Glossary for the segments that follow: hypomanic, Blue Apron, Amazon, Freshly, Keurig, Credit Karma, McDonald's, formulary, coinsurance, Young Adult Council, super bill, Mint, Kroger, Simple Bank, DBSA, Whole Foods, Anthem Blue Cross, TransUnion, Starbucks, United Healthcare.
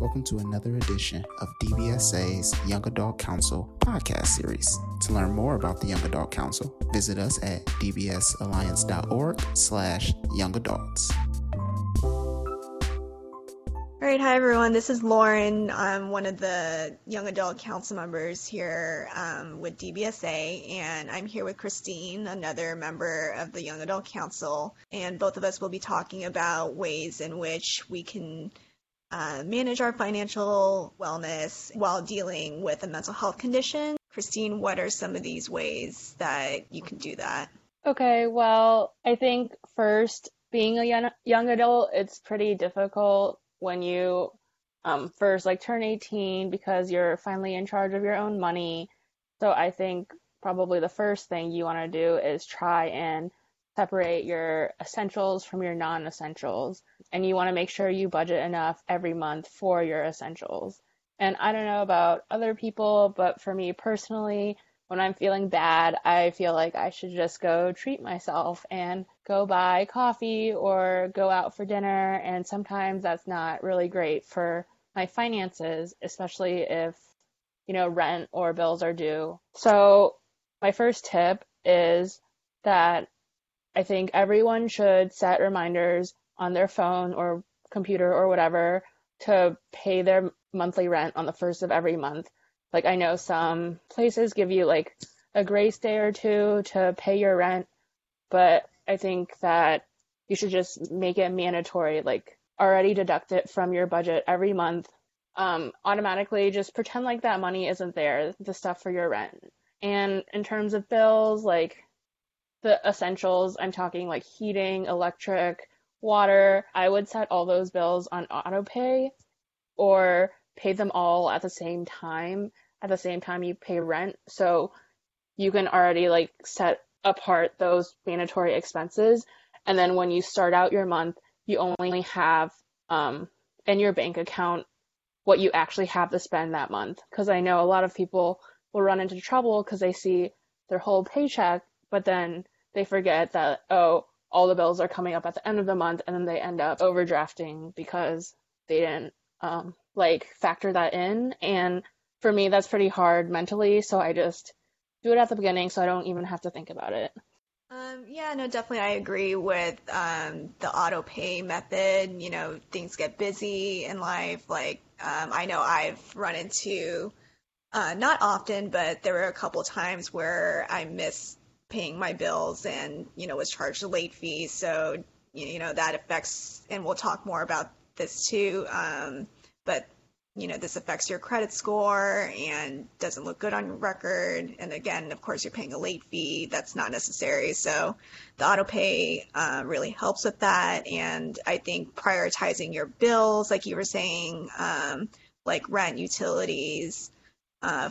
Welcome to another edition of DBSA's Young Adult Council podcast series. To learn more about the Young Adult Council, visit us at dbsalliance.org/youngadults. All right. Hi, everyone. This is Lauren. I'm one of the Young Adult Council members here with DBSA, and I'm here with Christine, another member of the Young Adult Council, and both of us will be talking about ways in which we can manage our financial wellness while dealing with a mental health condition. Christine, what are some of these ways that you can do that? Okay. Well, I think first, being a young adult, it's pretty difficult when you first turn 18, because you're finally in charge of your own money. So I think probably the first thing you want to do is try and separate your essentials from your non-essentials. And you want to make sure you budget enough every month for your essentials. And I don't know about other people, but for me personally, when I'm feeling bad, I feel like I should just go treat myself and go buy coffee or go out for dinner. And sometimes that's not really great for my finances, especially if, rent or bills are due. So my first tip is that I think everyone should set reminders on their phone or computer or whatever to pay their monthly rent on the first of every month. I know some places give you a grace day or two to pay your rent, but I think that you should just make it mandatory, already deduct it from your budget every month. Automatically just pretend like that money isn't there, the stuff for your rent. And in terms of bills, the essentials, I'm talking heating, electric, water, I would set all those bills on auto pay or pay them all at the same time. At the same time you pay rent, so you can already set apart those mandatory expenses. And then when you start out your month, you only have in your bank account what you actually have to spend that month. Because I know a lot of people will run into trouble because they see their whole paycheck, but then they forget that, all the bills are coming up at the end of the month, and then they end up overdrafting because they didn't factor that in. And for me, that's pretty hard mentally, so I just do it at the beginning so I don't even have to think about it. Definitely I agree with the auto pay method. Things get busy in life. I know I've run into, not often, but there were a couple times where I missed paying my bills and, was charged a late fee. So, that affects, and we'll talk more about this too, but this affects your credit score and doesn't look good on your record. And again, of course, you're paying a late fee that's not necessary. So the auto pay really helps with that. And I think prioritizing your bills, like you were saying, rent, utilities,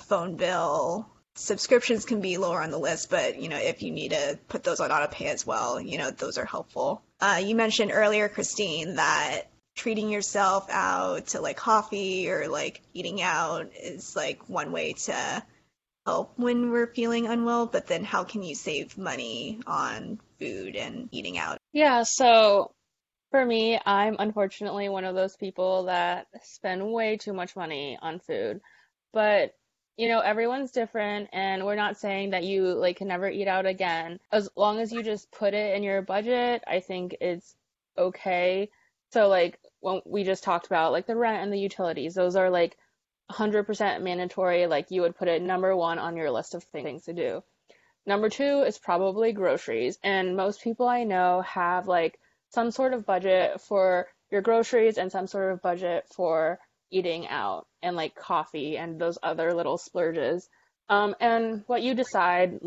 phone bill, subscriptions can be lower on the list, but if you need to put those on auto pay as well, those are helpful. You mentioned earlier, Christine, that treating yourself out to coffee or eating out is one way to help when we're feeling unwell, but then how can you save money on food and eating out? Yeah, so for me, I'm unfortunately one of those people that spend way too much money on food, but everyone's different, and we're not saying that you can never eat out again. As long as you just put it in your budget, I think it's okay. So when we just talked about the rent and the utilities, those are 100% mandatory. You would put it number one on your list of things to do. Number two is probably groceries. And most people I know have some sort of budget for your groceries and some sort of budget for eating out and coffee and those other little splurges. And what you decide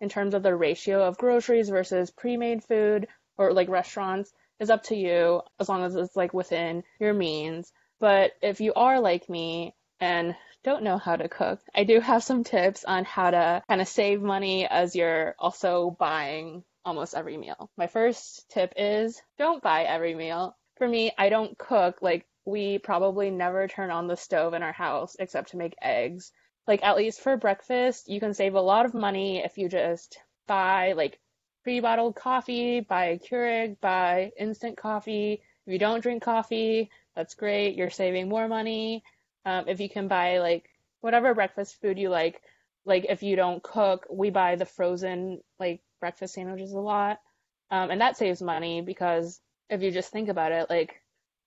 in terms of the ratio of groceries versus pre-made food or restaurants is up to you, as long as it's within your means. But if you are like me and don't know how to cook, I do have some tips on how to kind of save money as you're also buying almost every meal. My first tip is don't buy every meal. For me, I don't cook. We probably never turn on the stove in our house except to make eggs. At least for breakfast, you can save a lot of money if you just buy pre-bottled coffee, buy Keurig, buy instant coffee, If you don't drink coffee, that's great. You're saving more money. If you can buy like whatever breakfast food you like if you don't cook, we buy the frozen like breakfast sandwiches a lot. And that saves money because if you just think about it, like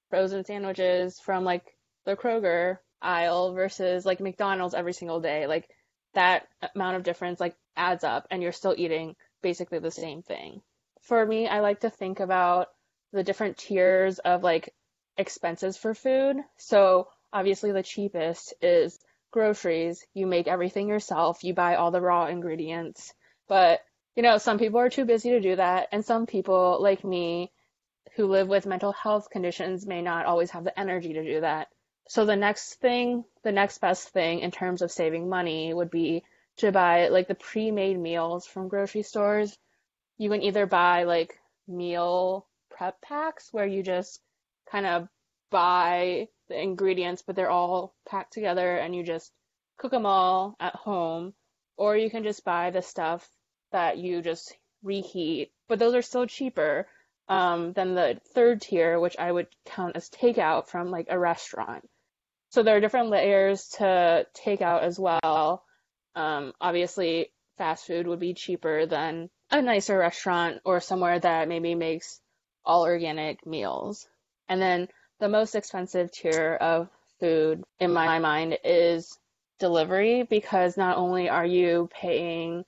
frozen sandwiches from like the Kroger aisle versus like McDonald's every single day, like that amount of difference like adds up and you're still eating basically the same thing. For me, I like to think about the different tiers of like expenses for food. So obviously the cheapest is groceries. You make everything yourself. You buy all the raw ingredients. But, you know, some people are too busy to do that. And some people like me who live with mental health conditions may not always have the energy to do that. So the next best thing in terms of saving money would be to buy like the pre-made meals from grocery stores. You can either buy like meal prep packs where you just kind of buy the ingredients, but they're all packed together and you just cook them all at home, or you can just buy the stuff that you just reheat, but those are still cheaper than the third tier, which I would count as takeout from like a restaurant. So there are different layers to takeout as well. Obviously, fast food would be cheaper than a nicer restaurant or somewhere that maybe makes all organic meals. And then the most expensive tier of food in my mind is delivery, because not only are you paying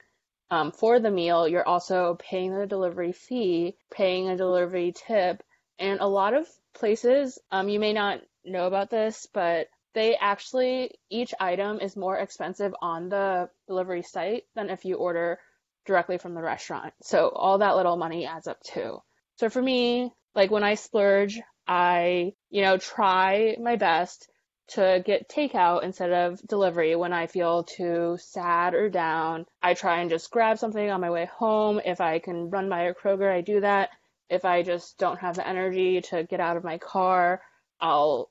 for the meal, you're also paying the delivery fee, paying a delivery tip. And a lot of places, you may not know about this, but they actually, each item is more expensive on the delivery site than if you order directly from the restaurant. So all that little money adds up too. So for me, like when I splurge, I, you know, try my best to get takeout instead of delivery. When I feel too sad or down, I try and just grab something on my way home. If I can run by a Kroger, I do that. If I just don't have the energy to get out of my car, I'll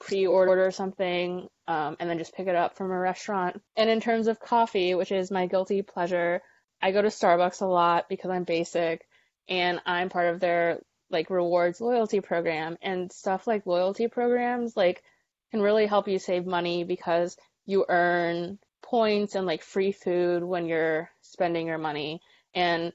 pre-order something and then just pick it up from a restaurant. And in terms of coffee, which is my guilty pleasure, I go to Starbucks a lot because I'm basic and I'm part of their like rewards loyalty program, and stuff like loyalty programs like can really help you save money because you earn points and like free food when you're spending your money. And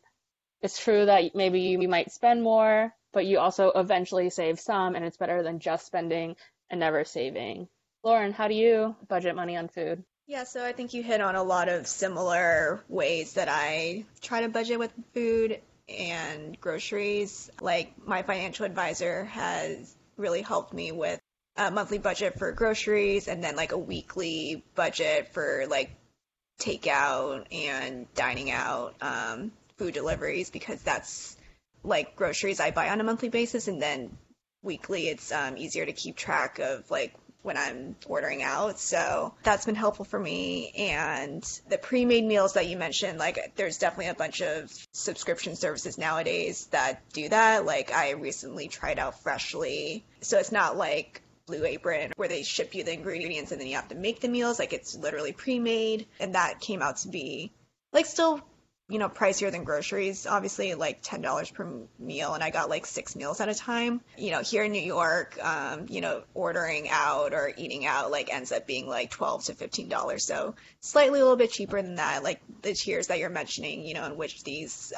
it's true that maybe you might spend more, but you also eventually save some, and it's better than just spending and never saving. Lauren, how do you budget money on food? Yeah, so I think you hit on a lot of similar ways that I try to budget with food and groceries. Like my financial advisor has really helped me with a monthly budget for groceries and then like a weekly budget for like takeout and dining out, food deliveries, because that's like groceries I buy on a monthly basis, and then weekly it's easier to keep track of like when I'm ordering out. So that's been helpful for me. And the pre-made meals that you mentioned, like there's definitely a bunch of subscription services nowadays that do that. Like I recently tried out Freshly. So it's not like Blue Apron where they ship you the ingredients and then you have to make the meals. Like it's literally pre-made. And that came out to be like still, you know, pricier than groceries, obviously, like $10 per meal, and I got like 6 meals at a time. You know, here in New York, you know, ordering out or eating out like ends up being like $12 to $15. So slightly a little bit cheaper than that, like the tiers that you're mentioning, you know, in which these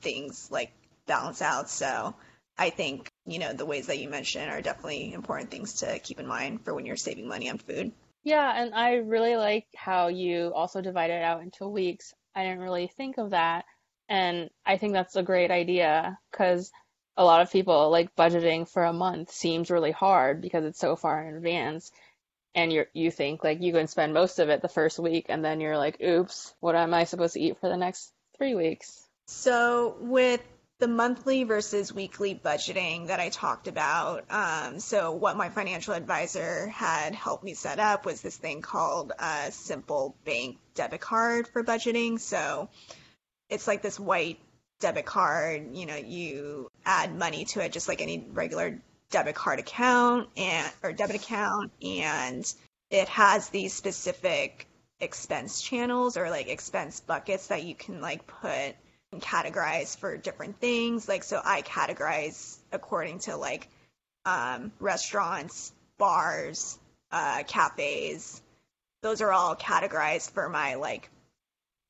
things like balance out. So I think, you know, the ways that you mentioned are definitely important things to keep in mind for when you're saving money on food. Yeah, and I really like how you also divide it out into weeks. I didn't really think of that. And I think that's a great idea because a lot of people like budgeting for a month seems really hard because it's so far in advance. And you think like you can spend most of it the first week and then you're like, oops, what am I supposed to eat for the next 3 weeks? So with the monthly versus weekly budgeting that I talked about, so what my financial advisor had helped me set up was this thing called a Simple Bank debit card for budgeting. So it's like this white debit card, you know, you add money to it just like any regular debit card account or debit account, and it has these specific expense channels or like expense buckets that you can like put categorize for different things. Like so I categorize according to like restaurants, bars, cafes. Those are all categorized for my like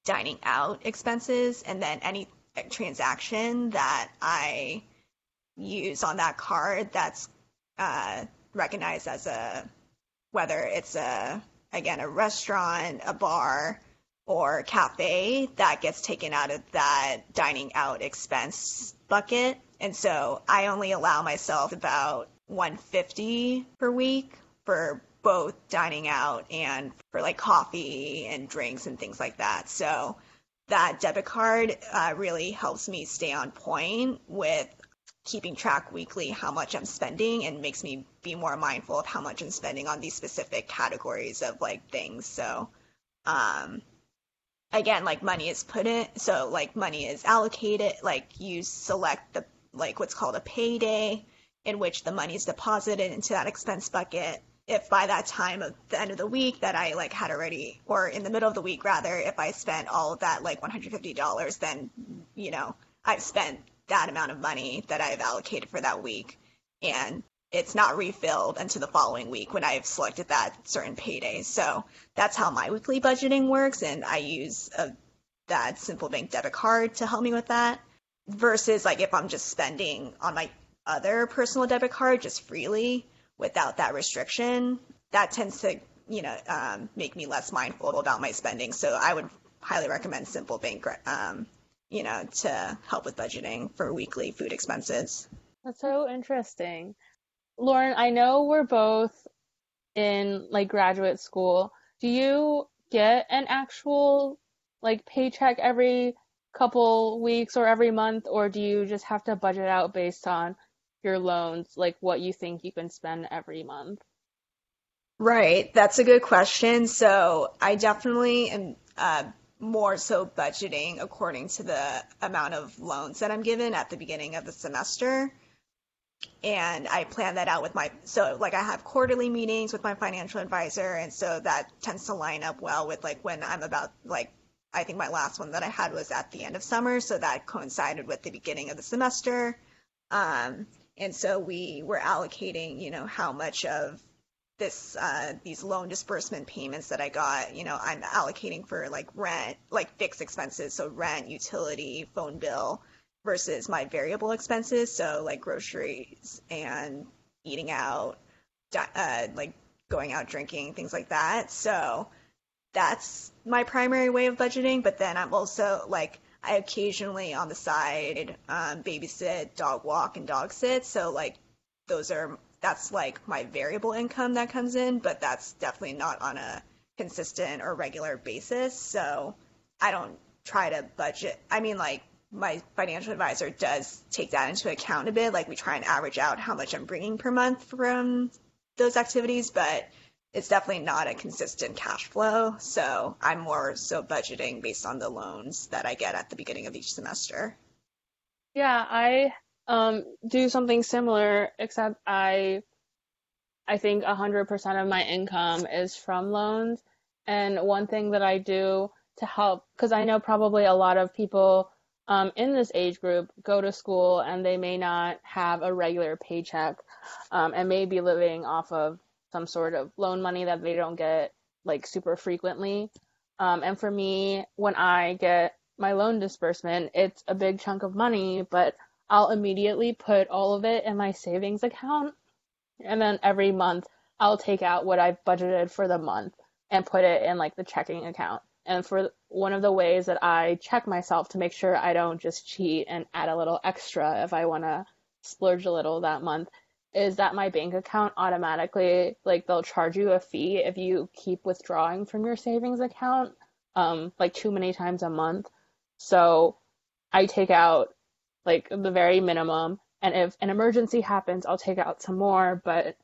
dining out expenses, and then any transaction that I use on that card that's recognized as a, whether it's a, again, a restaurant, a bar, or cafe, that gets taken out of that dining out expense bucket. And so I only allow myself about $150 per week for both dining out and for like coffee and drinks and things like that. So that debit card really helps me stay on point with keeping track weekly how much I'm spending, and makes me be more mindful of how much I'm spending on these specific categories of like things. So again, like money is put in, so like money is allocated, like you select the like what's called a payday in which the money is deposited into that expense bucket. If by that time of the end of the week that I like had already, or in the middle of the week rather, if I spent all of that like $150, then, you know, I've spent that amount of money that I've allocated for that week, and it's not refilled until the following week when I've selected that certain payday. So that's how my weekly budgeting works, and I use that Simple Bank debit card to help me with that, versus like if I'm just spending on my other personal debit card just freely without that restriction. That tends to, you know, make me less mindful about my spending. So I would highly recommend Simple Bank you know, to help with budgeting for weekly food expenses. That's so interesting. Lauren, I know we're both in like graduate school. Do you get an actual like paycheck every couple weeks or every month, or do you just have to budget out based on your loans, like what you think you can spend every month? Right. That's a good question. So I definitely am more so budgeting according to the amount of loans that I'm given at the beginning of the semester. And I plan that out with my, so like I have quarterly meetings with my financial advisor. And so that tends to line up well with like when I'm about, like, I think my last one that I had was at the end of summer. So that coincided with the beginning of the semester. And so we were allocating, you know, how much of this, these loan disbursement payments that I got, you know, I'm allocating for like rent, like fixed expenses. So rent, utility, phone bill, versus my variable expenses. So like groceries and eating out, like going out drinking, things like that. So that's my primary way of budgeting. But then I'm also like, I occasionally on the side babysit, dog walk, and dog sit. So like that's like my variable income that comes in, but that's definitely not on a consistent or regular basis. So I don't try to budget. I mean, like my financial advisor does take that into account a bit. Like we try and average out how much I'm bringing per month from those activities, but it's definitely not a consistent cash flow. So I'm more so budgeting based on the loans that I get at the beginning of each semester. Yeah, I do something similar, except I think 100% of my income is from loans. And one thing that I do to help, because I know probably a lot of people in this age group go to school and they may not have a regular paycheck and may be living off of some sort of loan money that they don't get like super frequently. And for me, when I get my loan disbursement, it's a big chunk of money, but I'll immediately put all of it in my savings account. And then every month I'll take out what I've budgeted for the month and put it in like the checking account. And for one of the ways that I check myself to make sure I don't just cheat and add a little extra if I want to splurge a little that month, is that my bank account automatically, like they'll charge you a fee if you keep withdrawing from your savings account, like too many times a month. So I take out like the very minimum, and if an emergency happens, I'll take out some more, but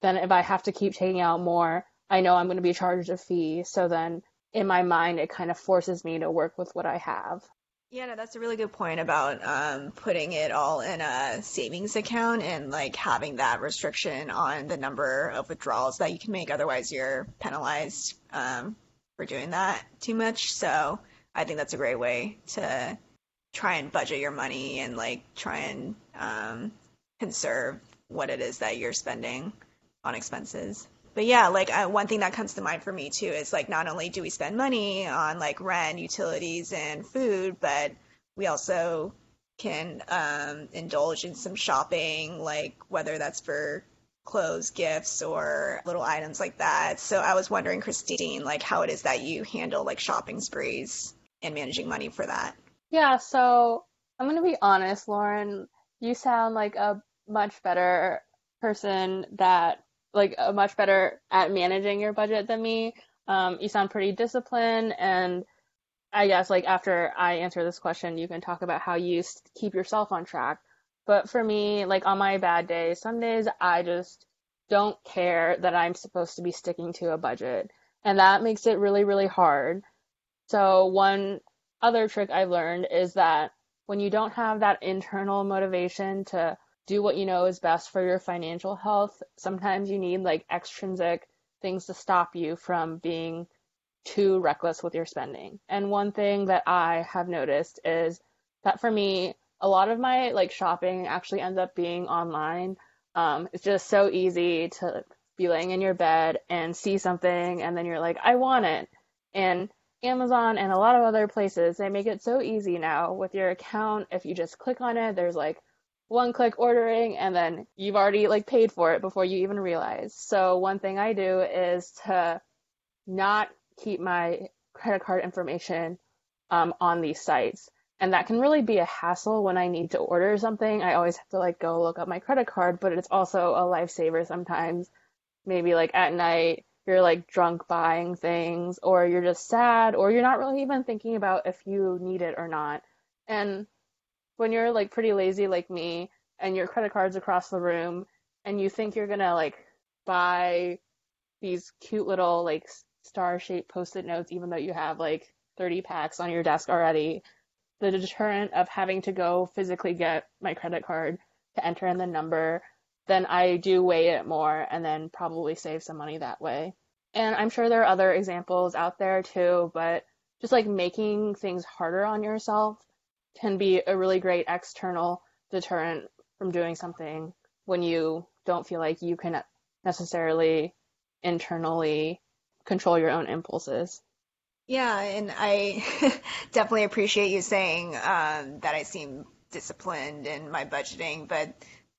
then if I have to keep taking out more, I know I'm going to be charged a fee. So then in my mind, it kind of forces me to work with what I have. Yeah, no, that's a really good point about putting it all in a savings account and like having that restriction on the number of withdrawals that you can make. Otherwise, you're penalized for doing that too much. So I think that's a great way to try and budget your money and like try and conserve what it is that you're spending on expenses. But yeah, like one thing that comes to mind for me too is like, not only do we spend money on like rent, utilities, and food, but we also can indulge in some shopping, like whether that's for clothes, gifts, or little items like that. So I was wondering, Christine, like how it is that you handle like shopping sprees and managing money for that. Yeah, so I'm going to be honest, Lauren, you sound like a much better person that like a much better at managing your budget than me. You sound pretty disciplined, and I guess like after I answer this question, you can talk about how you keep yourself on track. But for me, like on my bad days, some days I just don't care that I'm supposed to be sticking to a budget, and that makes it really, really hard. So one other trick I've learned is that when you don't have that internal motivation to do what you know is best for your financial health, sometimes you need like extrinsic things to stop you from being too reckless with your spending. And one thing that I have noticed is that for me, a lot of my like shopping actually ends up being online. It's just so easy to be laying in your bed and see something, and then you're like, I want it. And Amazon and a lot of other places, they make it so easy now with your account. If you just click on it, there's like one-click ordering, and then you've already like paid for it before you even realize. So one thing I do is to not keep my credit card information on these sites. And that can really be a hassle when I need to order something. I always have to like go look up my credit card, but it's also a lifesaver sometimes. Maybe like at night, you're like drunk buying things, or you're just sad, or you're not really even thinking about if you need it or not. And when you're like pretty lazy like me and your credit card's across the room and you think you're gonna like buy these cute little like star-shaped post-it notes, even though you have like 30 packs on your desk already, the deterrent of having to go physically get my credit card to enter in the number, then I do weigh it more and then probably save some money that way. And I'm sure there are other examples out there too, but just like making things harder on yourself can be a really great external deterrent from doing something when you don't feel like you can necessarily internally control your own impulses. Yeah, and I definitely appreciate you saying that I seem disciplined in my budgeting, but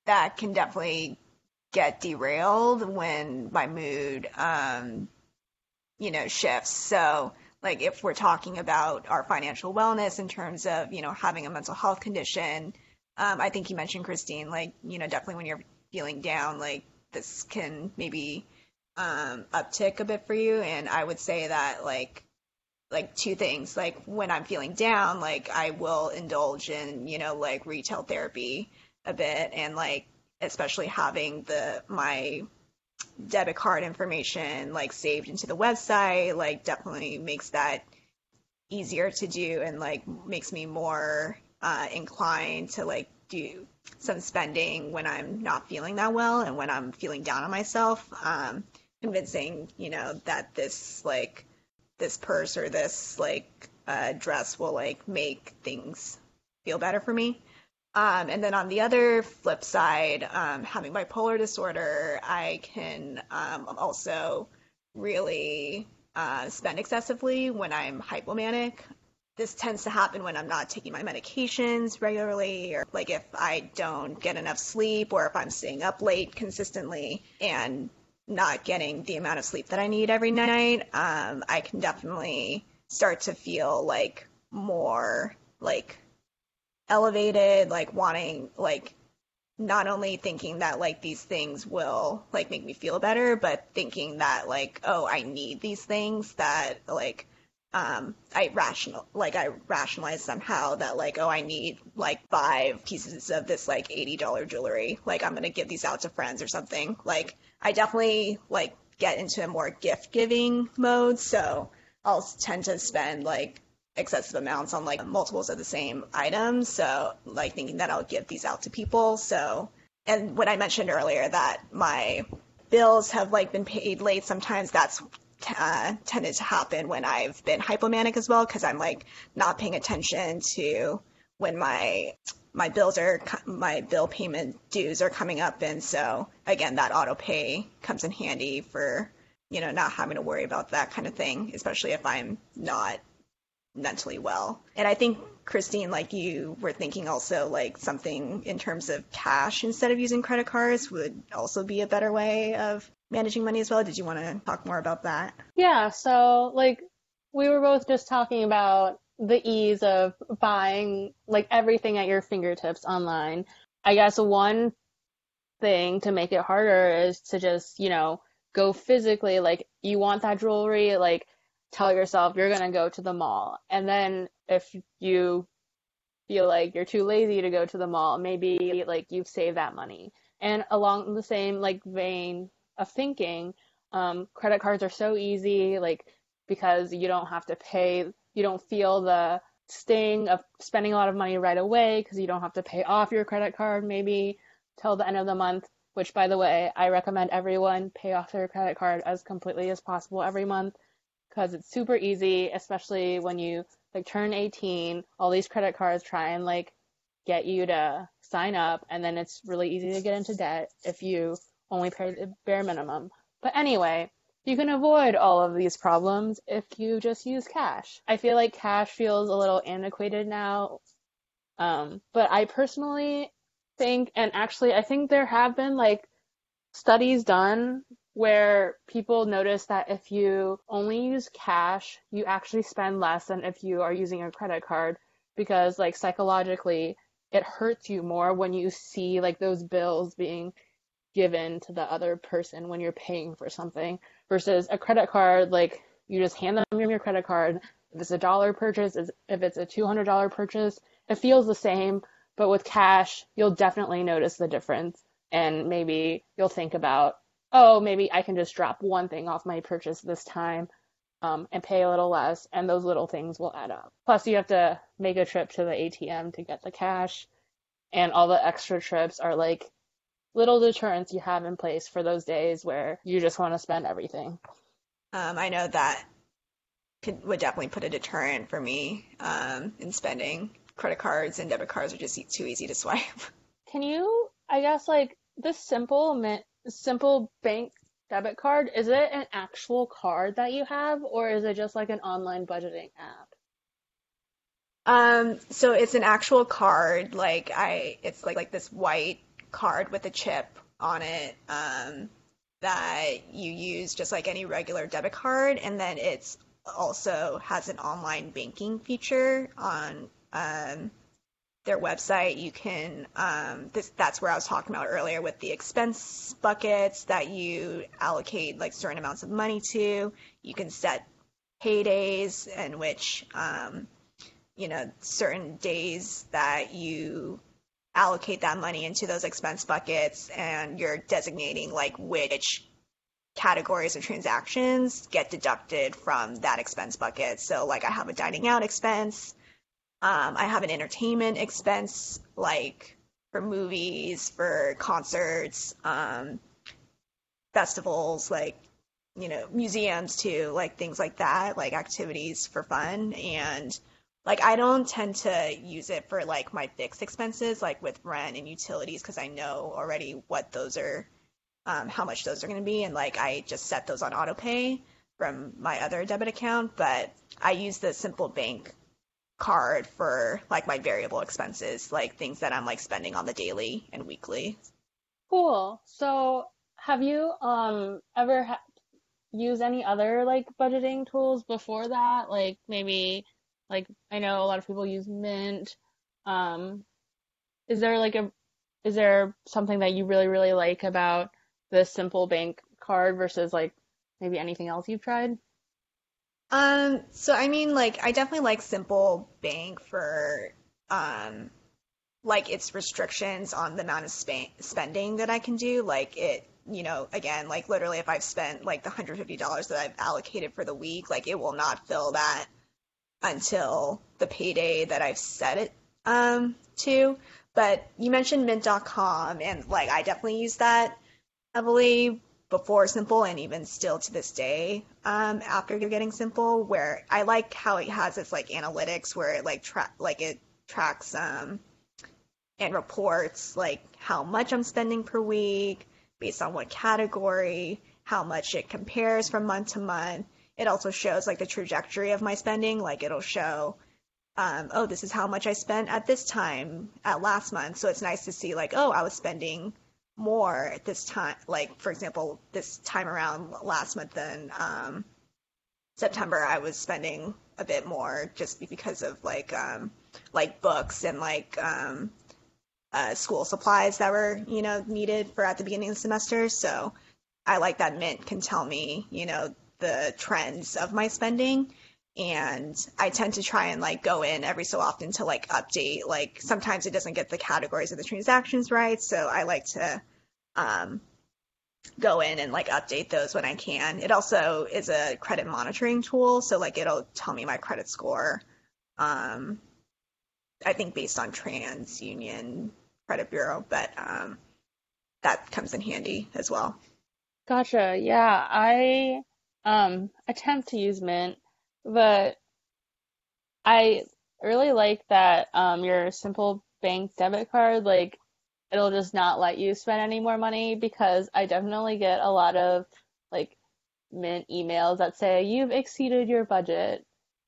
that can definitely get derailed when my mood, shifts. So like if we're talking about our financial wellness in terms of, having a mental health condition, I think you mentioned, Christine, like, definitely when you're feeling down, like this can maybe uptick a bit for you. And I would say that like two things, like when I'm feeling down, like I will indulge in, like retail therapy a bit, and like, especially having my debit card information like saved into the website, like definitely makes that easier to do, and like makes me more inclined to like do some spending when I'm not feeling that well and when I'm feeling down on myself. Convincing that this purse or this like dress will like make things feel better for me. And then on the other flip side, having bipolar disorder, I can also really spend excessively when I'm hypomanic. This tends to happen when I'm not taking my medications regularly, or like if I don't get enough sleep, or if I'm staying up late consistently and not getting the amount of sleep that I need every night. I can definitely start to feel like more like elevated, like wanting, like not only thinking that like these things will like make me feel better, but thinking that like, oh, I need these things, that like I rationalize somehow that like, oh, I need like 5 pieces of this like $80 jewelry, like I'm gonna give these out to friends or something. Like I definitely like get into a more gift giving mode, so I'll tend to spend like excessive amounts on like multiples of the same item, so like thinking that I'll give these out to people. So, and when I mentioned earlier that my bills have like been paid late, sometimes that's tended to happen when I've been hypomanic as well, because I'm like not paying attention to when my my bill payment dues are coming up. And so again, that auto pay comes in handy for, not having to worry about that kind of thing, especially if I'm not mentally well. And I think, Christine, like you were thinking also, like something in terms of cash instead of using credit cards would also be a better way of managing money as well. Did you want to talk more about that? Yeah. So like we were both just talking about the ease of buying like everything at your fingertips online. I guess one thing to make it harder is to just, go physically, like you want that jewelry, like tell yourself you're going to go to the mall. And then if you feel like you're too lazy to go to the mall, maybe like you've saved that money. And along the same like vein of thinking, credit cards are so easy, like because you don't have to pay, you don't feel the sting of spending a lot of money right away because you don't have to pay off your credit card maybe till the end of the month, which by the way, I recommend everyone pay off their credit card as completely as possible every month because it's super easy, especially when you like turn 18, all these credit cards try and like get you to sign up and then it's really easy to get into debt if you only pay the bare minimum. But anyway, you can avoid all of these problems if you just use cash. I feel like cash feels a little antiquated now, but I personally think, and actually I think there have been like studies done where people notice that if you only use cash, you actually spend less than if you are using a credit card because like psychologically it hurts you more when you see like those bills being given to the other person when you're paying for something versus a credit card, like you just hand them your credit card. If it's $1 purchase, if it's a $200 purchase, it feels the same, but with cash, you'll definitely notice the difference. And maybe you'll think about, oh, maybe I can just drop one thing off my purchase this time and pay a little less. And those little things will add up. Plus you have to make a trip to the ATM to get the cash and all the extra trips are like little deterrents you have in place for those days where you just want to spend everything. I know that would definitely put a deterrent for me in spending. Credit cards and debit cards are just too easy to swipe. Can you, I guess, like this Simple Bank debit card, is it an actual card that you have or is it just like an online budgeting app? So it's an actual card. It's like this white card with a chip on it that you use just like any regular debit card, and then it's also has an online banking feature on their website. You can that's where I was talking about earlier with the expense buckets that you allocate like certain amounts of money to. You can set paydays in which certain days that you allocate that money into those expense buckets, and you're designating like which categories of transactions get deducted from that expense bucket. So like I have a dining out expense, I have an entertainment expense like for movies, for concerts, festivals, like museums too, like things like that, like activities for fun. And like, I don't tend to use it for like my fixed expenses, like with rent and utilities, because I know already what those are, how much those are going to be. And like, I just set those on auto pay from my other debit account, but I use the Simple Bank card for like my variable expenses, like things that I'm like spending on the daily and weekly. Cool. So have you ever used any other like budgeting tools before that? Like maybe... Like, I know a lot of people use Mint. Is there something that you really, really like about the Simple Bank card versus like maybe anything else you've tried? So I mean, like, I definitely like Simple Bank for, like its restrictions on the amount of spending that I can do. Like it, again, like literally if I've spent like the $150 that I've allocated for the week, like it will not fill that until the payday that I've set it to. But you mentioned mint.com, and like I definitely use that heavily before Simple and even still to this day after getting Simple, where I like how it has its like analytics where it like it tracks and reports like how much I'm spending per week, based on what category, how much it compares from month to month. It also shows like the trajectory of my spending. Like it'll show, oh, this is how much I spent at this time at last month. So it's nice to see like, oh, I was spending more at this time. Like, for example, this time around last month than September, I was spending a bit more just because of like books and school supplies that were, you know, needed for at the beginning of the semester. So I like that Mint can tell me, you know, the trends of my spending. And I tend to try and like go in every so often to like update, like sometimes it doesn't get the categories of the transactions right. So I like to go in and like update those when I can. It also is a credit monitoring tool. So like it'll tell me my credit score, I think based on TransUnion Credit Bureau, but that comes in handy as well. Gotcha. Yeah, I attempt to use Mint, but I really like that your Simple Bank debit card, like it'll just not let you spend any more money, because I definitely get a lot of like Mint emails that say you've exceeded your budget,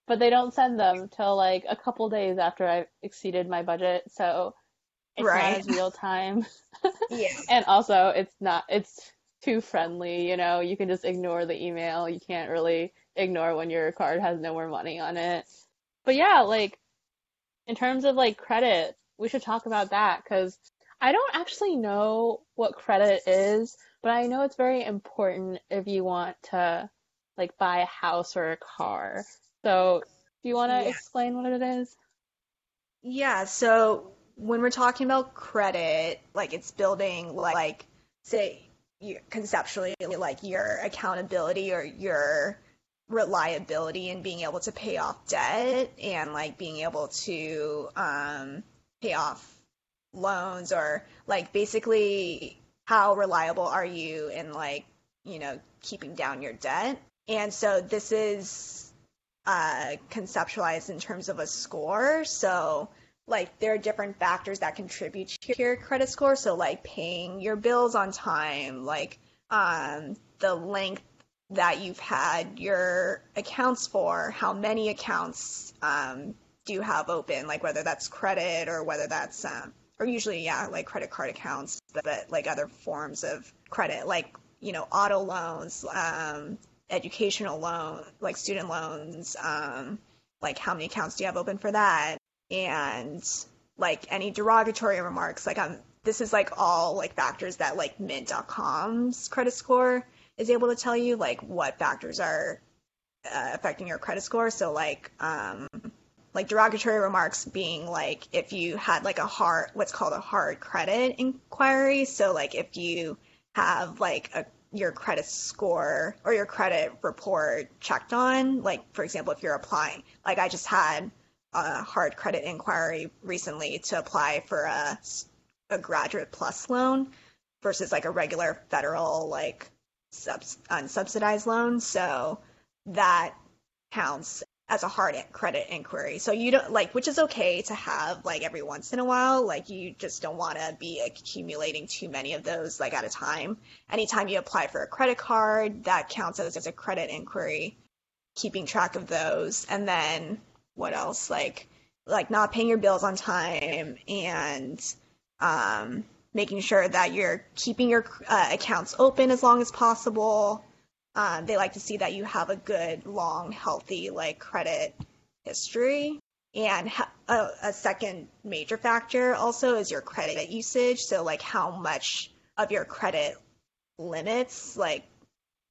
but they don't send them till like a couple days after I've exceeded my budget. So it's not as real time. Yeah. And also it's too friendly, you know, you can just ignore the email. You can't really ignore when your card has no more money on it. But yeah, like in terms of like credit, we should talk about that, because I don't actually know what credit is, but I know it's very important if you want to like buy a house or a car. So do you want to explain what it is? Yeah. So when we're talking about credit, like it's building, like say you conceptually, like your accountability or your reliability in being able to pay off debt and like being able to pay off loans, or like basically how reliable are you in like, you know, keeping down your debt. And so this is conceptualized in terms of a score. So like there are different factors that contribute to your credit score. So like paying your bills on time, like the length that you've had your accounts for, how many accounts do you have open, like whether that's credit or whether that's or usually like credit card accounts, but like other forms of credit, like, you know, auto loans, educational loan, like student loans, like how many accounts do you have open for that, and like any derogatory remarks. Like this is like all like factors that like Mint.com's credit score is able to tell you, like what factors are affecting your credit score. So like derogatory remarks being like if you had like a hard, what's called a hard credit inquiry. So like if you have like your credit score or your credit report checked on, like for example, if you're applying, like I just had a hard credit inquiry recently to apply for a Graduate Plus loan versus like a regular federal like unsubsidized loan. So that counts as a hard credit inquiry. So you don't like, which is okay to have like every once in a while, like you just don't want to be accumulating too many of those like at a time. Anytime you apply for a credit card, that counts as a credit inquiry, keeping track of those. And then what else? Like not paying your bills on time and making sure that you're keeping your accounts open as long as possible. They like to see that you have a good, long, healthy, like credit history. And a second major factor also is your credit usage. So like how much of your credit limits, like,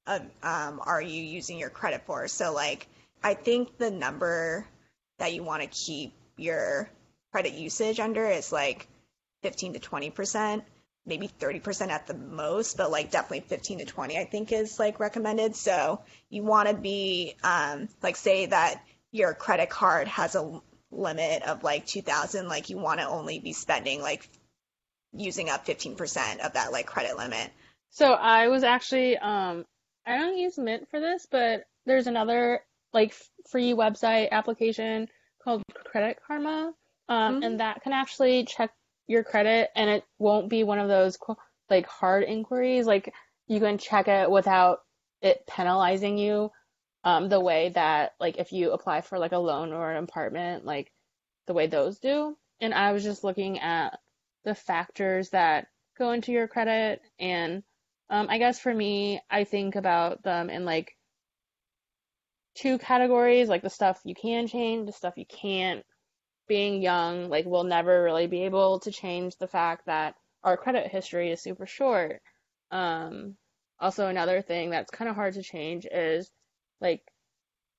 are you using your credit for? So like, I think the number that you want to keep your credit usage under is like 15 to 20%. Maybe 30% at the most, but like definitely 15 to 20, I think is like recommended. So you want to be like, say that your credit card has a limit of like 2,000, like you want to only be spending like using up 15% of that like credit limit. So I was actually, I don't use Mint for this, but there's another like free website application called Credit Karma. Mm-hmm. And that can actually check your credit, and it won't be one of those like hard inquiries. Like, you can check it without it penalizing you the way that, like, if you apply for like a loan or an apartment, like the way those do. And I was just looking at the factors that go into your credit, and I guess for me, I think about them in like two categories, like the stuff you can change, the stuff you can't. Being young, like, we'll never really be able to change the fact that our credit history is super short. Also, another thing that's kind of hard to change is like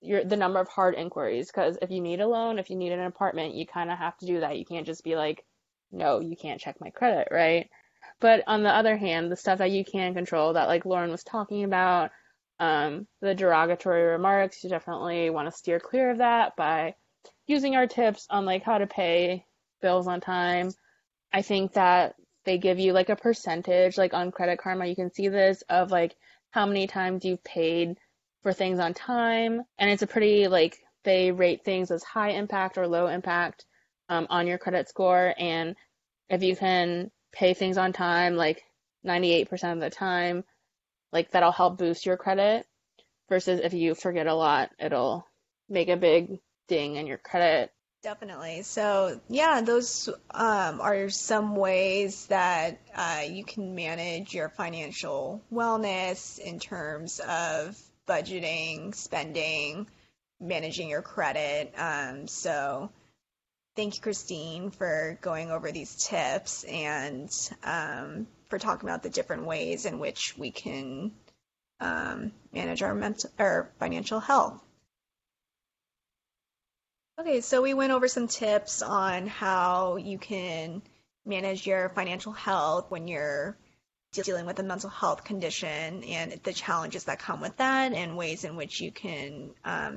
the number of hard inquiries, because if you need a loan, if you need an apartment, you kind of have to do that. You can't just be like, no, you can't check my credit, right? But on the other hand, the stuff that you can control that, like, Lauren was talking about, the derogatory remarks, you definitely want to steer clear of that by using our tips on, like, how to pay bills on time. I think that they give you, like, a percentage, like, on Credit Karma, you can see this, of, like, how many times you've paid for things on time, and it's a pretty, like, they rate things as high impact or low impact on your credit score, and if you can pay things on time, like, 98% of the time, like, that'll help boost your credit, versus if you forget a lot, it'll make a big ding in your credit. Definitely. So yeah, those are some ways that you can manage your financial wellness in terms of budgeting, spending, managing your credit. So thank you, Christine, for going over these tips and for talking about the different ways in which we can manage our mental or financial health. Okay, so we went over some tips on how you can manage your financial health when you're dealing with a mental health condition and the challenges that come with that and ways in which you can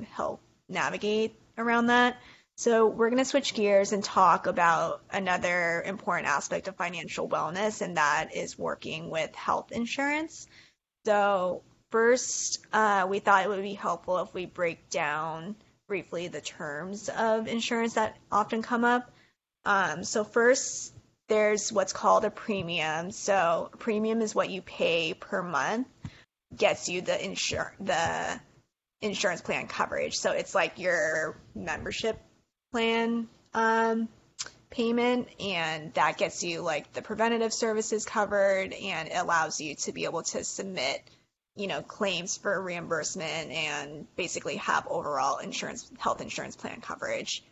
help navigate around that. So we're going to switch gears and talk about another important aspect of financial wellness, and that is working with health insurance. So first, we thought it would be helpful if we break down briefly the terms of insurance that often come up. So first, there's what's called a premium. So a premium is what you pay per month, gets you the insurance plan coverage. So it's like your membership plan payment, and that gets you like the preventative services covered, and it allows you to be able to submit, you know, claims for reimbursement and basically have overall insurance, health insurance plan coverage.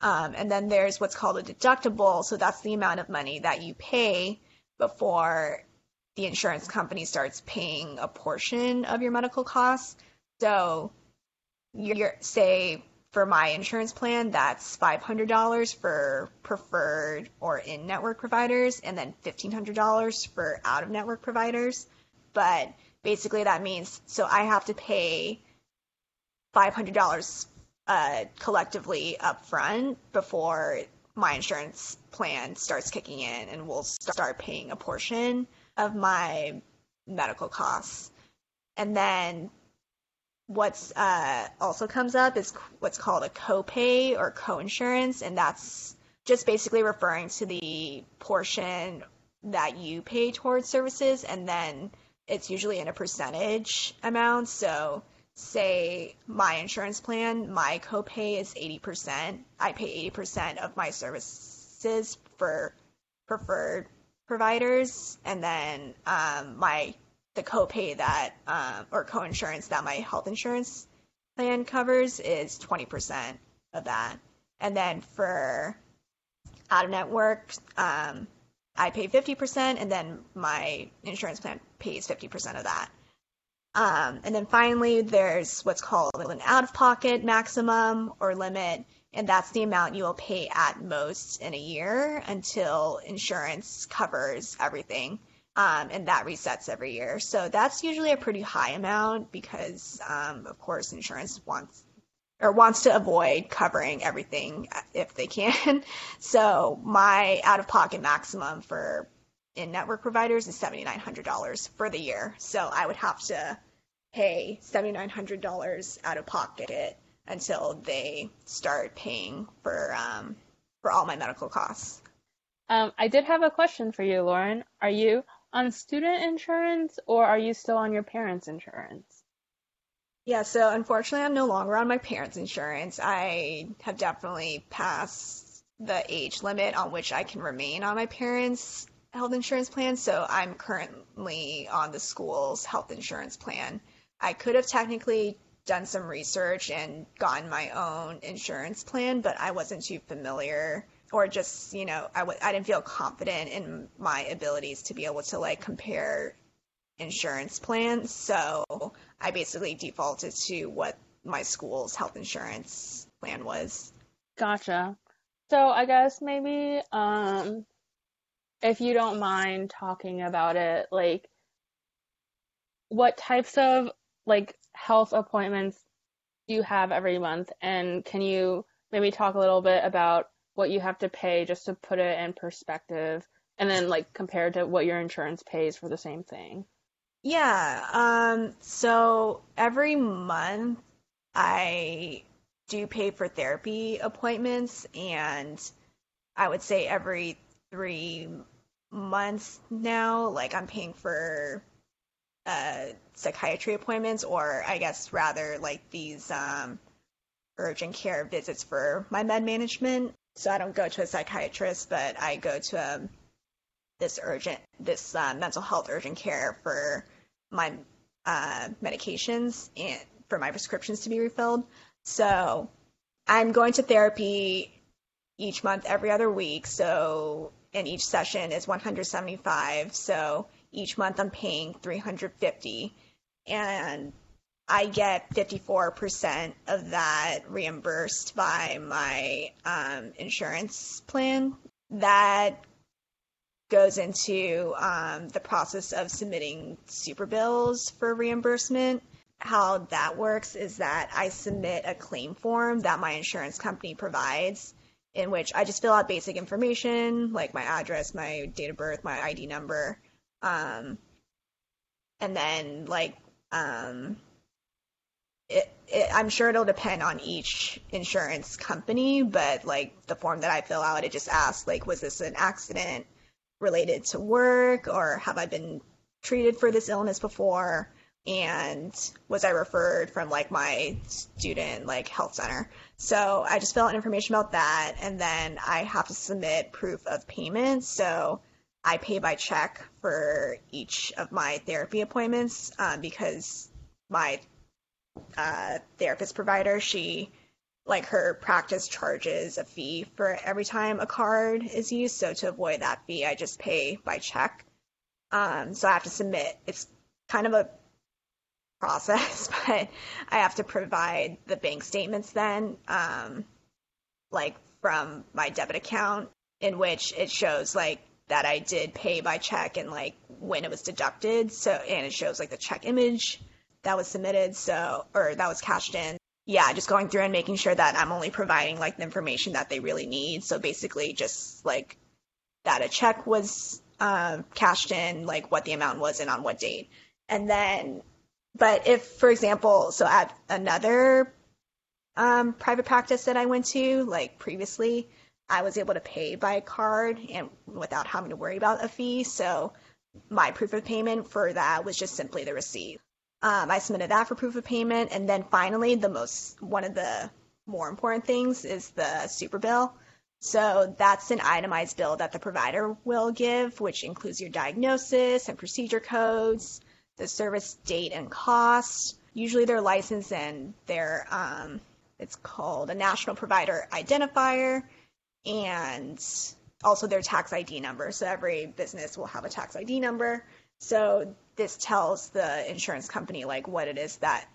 And then there's what's called a deductible. So that's the amount of money that you pay before the insurance company starts paying a portion of your medical costs. So you're, say for my insurance plan, that's $500 for preferred or in-network providers, and then $1,500 for out-of-network providers. But basically, that means, so I have to pay $500 collectively up front before my insurance plan starts kicking in and will start paying a portion of my medical costs. And then what's also comes up is what's called a copay or coinsurance, and that's just basically referring to the portion that you pay towards services, and then it's usually in a percentage amount. So say my insurance plan, my copay is 80%. I pay 80% of my services for preferred providers. And then the copay that, or coinsurance that my health insurance plan covers is 20% of that. And then for out-of-network, I pay 50%, and then my insurance plan pays 50% of that. And then finally, there's what's called an out-of-pocket maximum or limit, and that's the amount you will pay at most in a year until insurance covers everything, and that resets every year. So that's usually a pretty high amount because, of course, insurance wants to avoid covering everything if they can. So my out-of-pocket maximum for in-network providers is $7,900 for the year. So I would have to pay $7,900 out of pocket until they start paying for all my medical costs. I did have a question for you, Lauren. Are you on student insurance or are you still on your parents' insurance? Yeah, so unfortunately, I'm no longer on my parents' insurance. I have definitely passed the age limit on which I can remain on my parents' health insurance plan, so I'm currently on the school's health insurance plan. I could have technically done some research and gotten my own insurance plan, but I wasn't too familiar or just, you know, I didn't feel confident in my abilities to be able to, like, compare insurance plans, so I basically defaulted to what my school's health insurance plan was. Gotcha. So I guess maybe if you don't mind talking about it, like, what types of, like, health appointments do you have every month, and can you maybe talk a little bit about what you have to pay just to put it in perspective, and then, like, compared to what your insurance pays for the same thing? Yeah, so every month I do pay for therapy appointments, and I would say every 3 months now, like, I'm paying for psychiatry appointments, or I guess rather like these urgent care visits for my med management. So I don't go to a psychiatrist, but I go to this mental health urgent care for my medications and for my prescriptions to be refilled. So I'm going to therapy each month, every other week. So, and each session is $175. So each month I'm paying $350, and I get 54% of that reimbursed by my insurance plan. That goes into the process of submitting super bills for reimbursement. How that works is that I submit a claim form that my insurance company provides, in which I just fill out basic information like my address, my date of birth, my ID number, and then, like, I'm sure it'll depend on each insurance company, but, like, the form that I fill out, it just asks, like, was this an accident related to work, or have I been treated for this illness before, and was I referred from, like, my student, like, health center? So I just fill out information about that, and then I have to submit proof of payment. So I pay by check for each of my therapy appointments because my therapist provider, her practice charges a fee for every time a card is used. So to avoid that fee, I just pay by check. So I have to submit. It's kind of a process, but I have to provide the bank statements then, from my debit account, in which it shows, like, that I did pay by check and, like, when it was deducted. So, and it shows, like, the check image that was submitted, so, or that was cashed in. Yeah, just going through and making sure that I'm only providing, like, the information that they really need. So basically just, like, that a check was cashed in, like, what the amount was and on what date. And then, but if, for example, so at another private practice that I went to, like, previously, I was able to pay by card and without having to worry about a fee. So my proof of payment for that was just simply the receipt. I submitted that for proof of payment. And then finally, one of the more important things is the super bill. So that's an itemized bill that the provider will give, which includes your diagnosis and procedure codes, the service date and cost. Usually they're licensed, and they're, it's called a national provider identifier, and also their tax ID number. So every business will have a tax ID number. So this tells the insurance company, like, what it is that,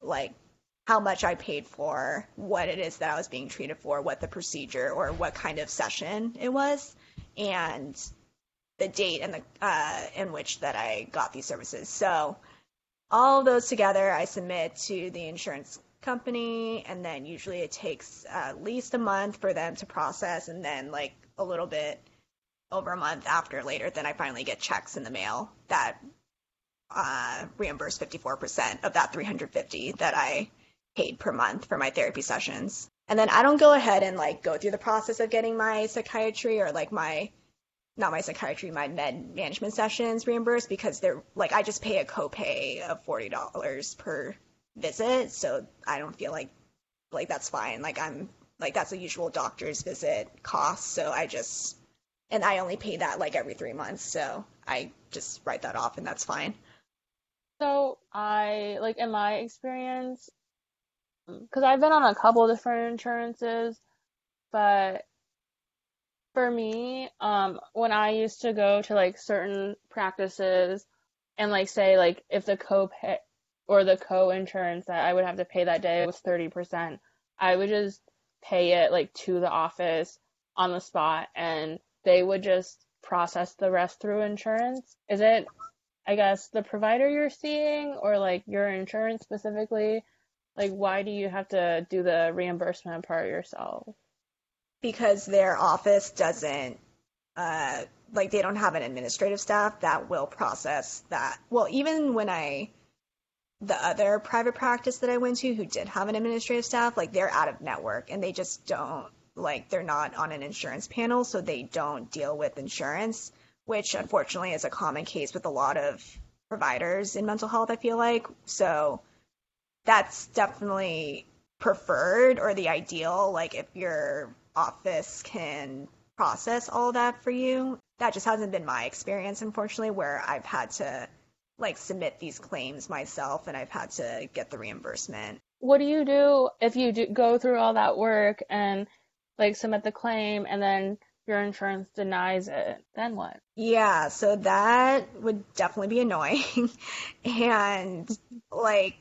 like, how much I paid for, what it is that I was being treated for, what the procedure or what kind of session it was, and the date and the in which that I got these services. So all of those together, I submit to the insurance company, and then usually it takes at least a month for them to process, and then, like, a little bit over a month after later, then I finally get checks in the mail that reimburse 54% of that $350 that I paid per month for my therapy sessions. And then I don't go ahead and, like, go through the process of getting my psychiatry or, like, my not my psychiatry, my med management sessions reimbursed, because they're like, I just pay a copay of $40 per visit. So I don't feel like that's fine. Like I'm like, that's a usual doctor's visit cost. So I just, and I only pay that like every 3 months. So I just write that off and that's fine. So I like in my experience, because I've been on a couple of different insurances, but for me, when I used to go to like certain practices and like say like if the copay or the co-insurance that I would have to pay that day was 30%, I would just pay it like to the office on the spot and they would just process the rest through insurance. Is it, I guess, the provider you're seeing or like your insurance specifically? Like why do you have to do the reimbursement part yourself? Because their office doesn't, like they don't have an administrative staff that will process that. Well, even when the other private practice that I went to who did have an administrative staff, like they're out of network and they just don't, like they're not on an insurance panel, so they don't deal with insurance, which unfortunately is a common case with a lot of providers in mental health, I feel like. So that's definitely preferred or the ideal, like if you're office can process all that for you. That just hasn't been my experience, unfortunately, where I've had to like submit these claims myself and I've had to get the reimbursement. What do you do if you do go through all that work and like submit the claim and then your insurance denies it? Then what? Yeah, so that would definitely be annoying. And like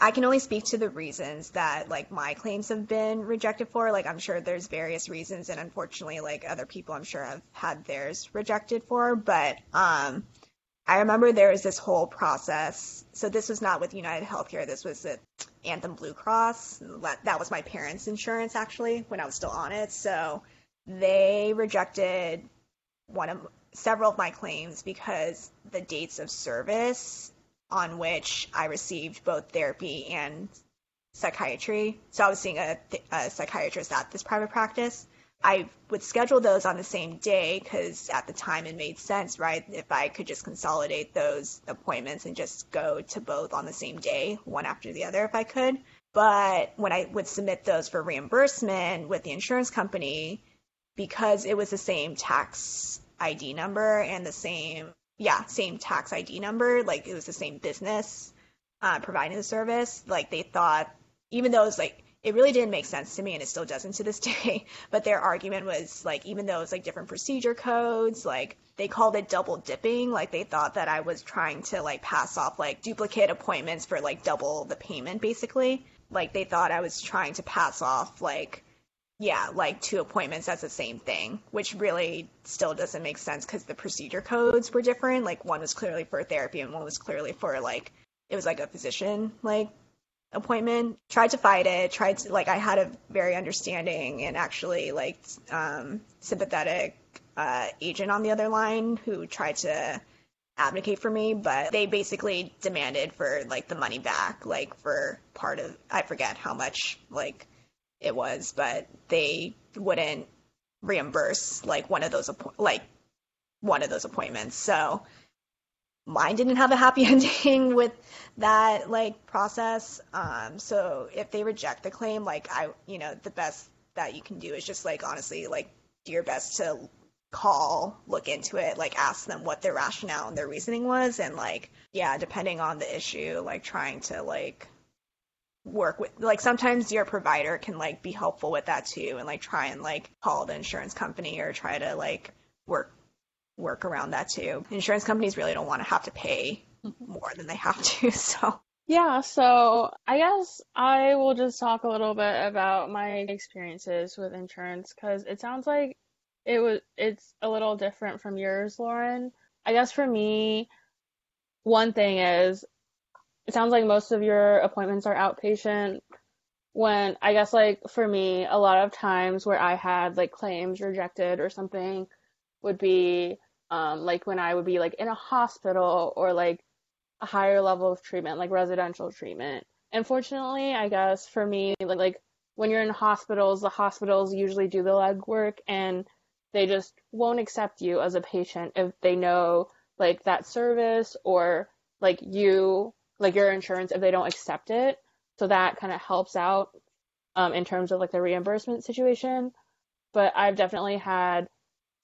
I can only speak to the reasons that like my claims have been rejected for. Like I'm sure there's various reasons, and unfortunately like other people I'm sure have had theirs rejected for, but I remember there was this whole process. So this was not with United Healthcare, this was at Anthem Blue Cross. That was my parents' insurance actually when I was still on it. So they rejected several of my claims because the dates of service on which I received both therapy and psychiatry. So I was seeing a psychiatrist at this private practice. I would schedule those on the same day because at the time it made sense, right? If I could just consolidate those appointments and just go to both on the same day, one after the other if I could. But when I would submit those for reimbursement with the insurance company, because it was the same tax ID number and the same tax ID number, like it was the same business providing the service, like they thought, even though it was like, it really didn't make sense to me and it still doesn't to this day, but their argument was like, even though it's like different procedure codes, like they called it double dipping, like they thought that I was trying to like pass off like duplicate appointments for like double the payment basically. Like they thought I was trying to pass off like, yeah, like two appointments, that's the same thing, which really still doesn't make sense because the procedure codes were different. Like one was clearly for therapy and one was clearly for like, it was like a physician like appointment. Tried to fight it, I had a very understanding and actually like sympathetic agent on the other line who tried to advocate for me, but they basically demanded for like the money back, like for part of, I forget how much like it was, but they wouldn't reimburse like one of those appointments. So mine didn't have a happy ending with that like process. So if they reject the claim, like the best that you can do is just like honestly like do your best to look into it, like ask them what their rationale and their reasoning was, and like yeah, depending on the issue, like trying to like work with, like sometimes your provider can like be helpful with that too, and like try and like call the insurance company or try to like work around that too. Insurance companies really don't want to have to pay more than they have to. So yeah, so I guess I will just talk a little bit about my experiences with insurance, because it sounds like it's a little different from yours, Lauren. I guess for me, one thing is, it sounds like most of your appointments are outpatient, when I guess like for me, a lot of times where I had like claims rejected or something would be like when I would be like in a hospital or like a higher level of treatment, like residential treatment. And fortunately, I guess for me, like when you're in hospitals, the hospitals usually do the legwork and They just won't accept you as a patient if they know, like, that service or, like, you, like, your insurance, if they don't accept it. So that kind of helps out in terms of, like, the reimbursement situation. But I've definitely had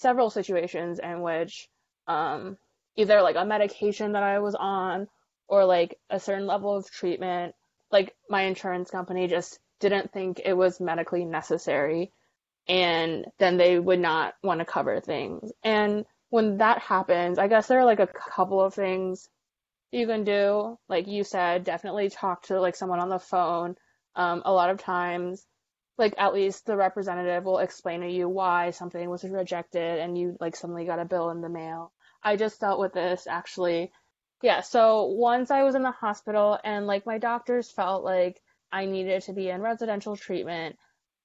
several situations in which either, like, a medication that I was on or, like, a certain level of treatment, like, my insurance company just didn't think it was medically necessary, and then they would not want to cover things. And when that happens, I guess there are, like, a couple of things you can do. Like you said, definitely talk to, like, someone on the phone. A lot of times, like, at least the representative will explain to you why something was rejected and you, like, suddenly got a bill in the mail. I just dealt with this, actually. Yeah, so once I was in the hospital and, like, my doctors felt like I needed to be in residential treatment,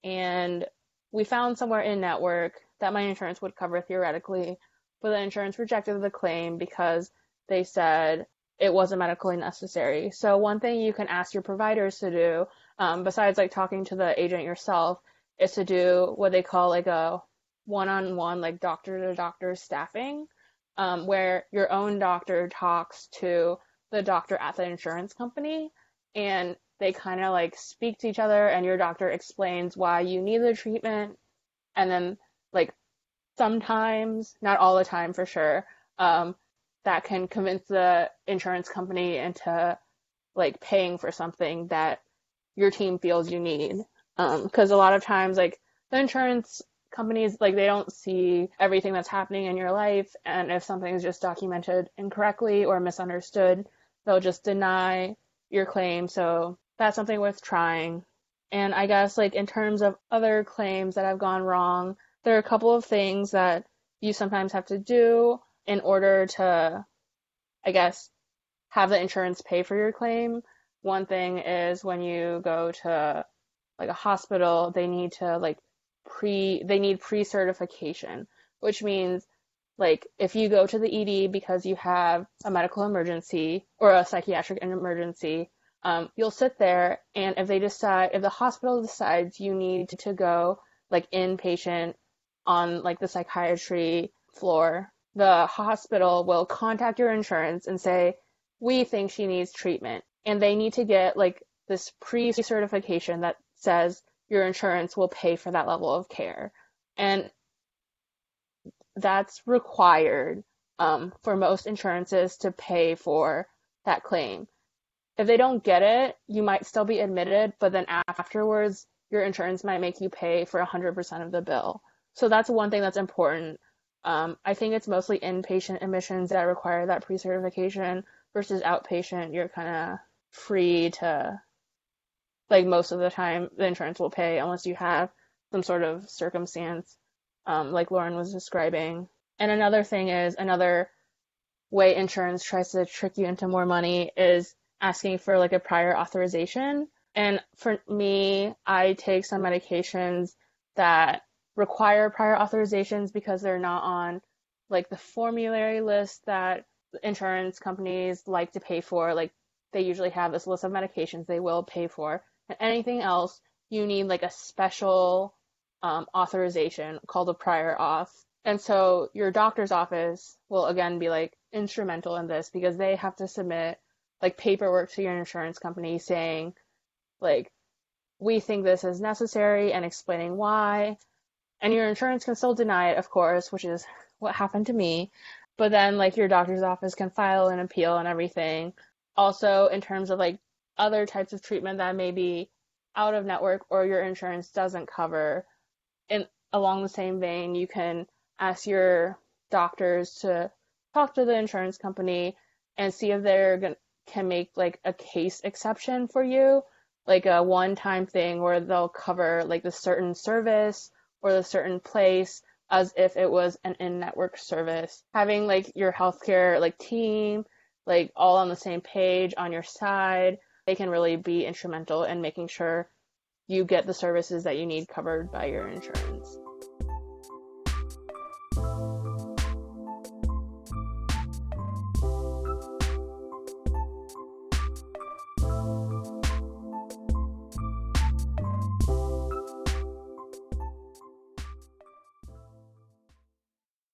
and we found somewhere in network that my insurance would cover theoretically, but the insurance rejected the claim because they said it wasn't medically necessary. So one thing you can ask your providers to do, besides, like, talking to the agent yourself, is to do what they call, like, a one-on-one, like, doctor-to-doctor staffing, where your own doctor talks to the doctor at the insurance company, and they kind of, like, speak to each other, and your doctor explains why you need the treatment. And then, like, sometimes, not all the time for sure, that can convince the insurance company into, like, paying for something that your team feels you need. Because a lot of times, like, the insurance companies, like, they don't see everything that's happening in your life, and if something's just documented incorrectly or misunderstood, they'll just deny your claim. So that's something worth trying. And I guess, like, in terms of other claims that have gone wrong, there are a couple of things that you sometimes have to do in order to, I guess, have the insurance pay for your claim. One thing is when you go to, like, a hospital, they need to, like, pre-certification, which means, like, if you go to the ED because you have a medical emergency or a psychiatric emergency, you'll sit there, and if the hospital decides you need to go, like, inpatient on, like, the psychiatry floor, the hospital will contact your insurance and say, we think she needs treatment. And they need to get, like, this pre-certification that says your insurance will pay for that level of care. And that's required for most insurances to pay for that claim. If they don't get it, you might still be admitted, but then afterwards, your insurance might make you pay for 100% of the bill. So that's one thing that's important. I think it's mostly inpatient admissions that require that pre-certification versus outpatient. You're kind of free to, like, most of the time, the insurance will pay unless you have some sort of circumstance, like Lauren was describing. And another way insurance tries to trick you into more money is asking for, like, a prior authorization. And for me, I take some medications that require prior authorizations because they're not on, like, the formulary list that insurance companies like to pay for. Like, they usually have this list of medications they will pay for. And anything else, you need, like, a special authorization called a prior auth. And so your doctor's office will again be, like, instrumental in this because they have to submit, like, paperwork to your insurance company saying, like, we think this is necessary, and explaining why. And your insurance can still deny it, of course, which is what happened to me. But then, like, your doctor's office can file an appeal and everything. Also, in terms of, like, other types of treatment that may be out of network or your insurance doesn't cover, and along the same vein, you can ask your doctors to talk to the insurance company and see if they can make, like, a case exception for you, like a one-time thing where they'll cover, like, the certain service or the certain place as if it was an in-network service. Having, like, your healthcare, like, team, like, all on the same page on your side, they can really be instrumental in making sure you get the services that you need covered by your insurance.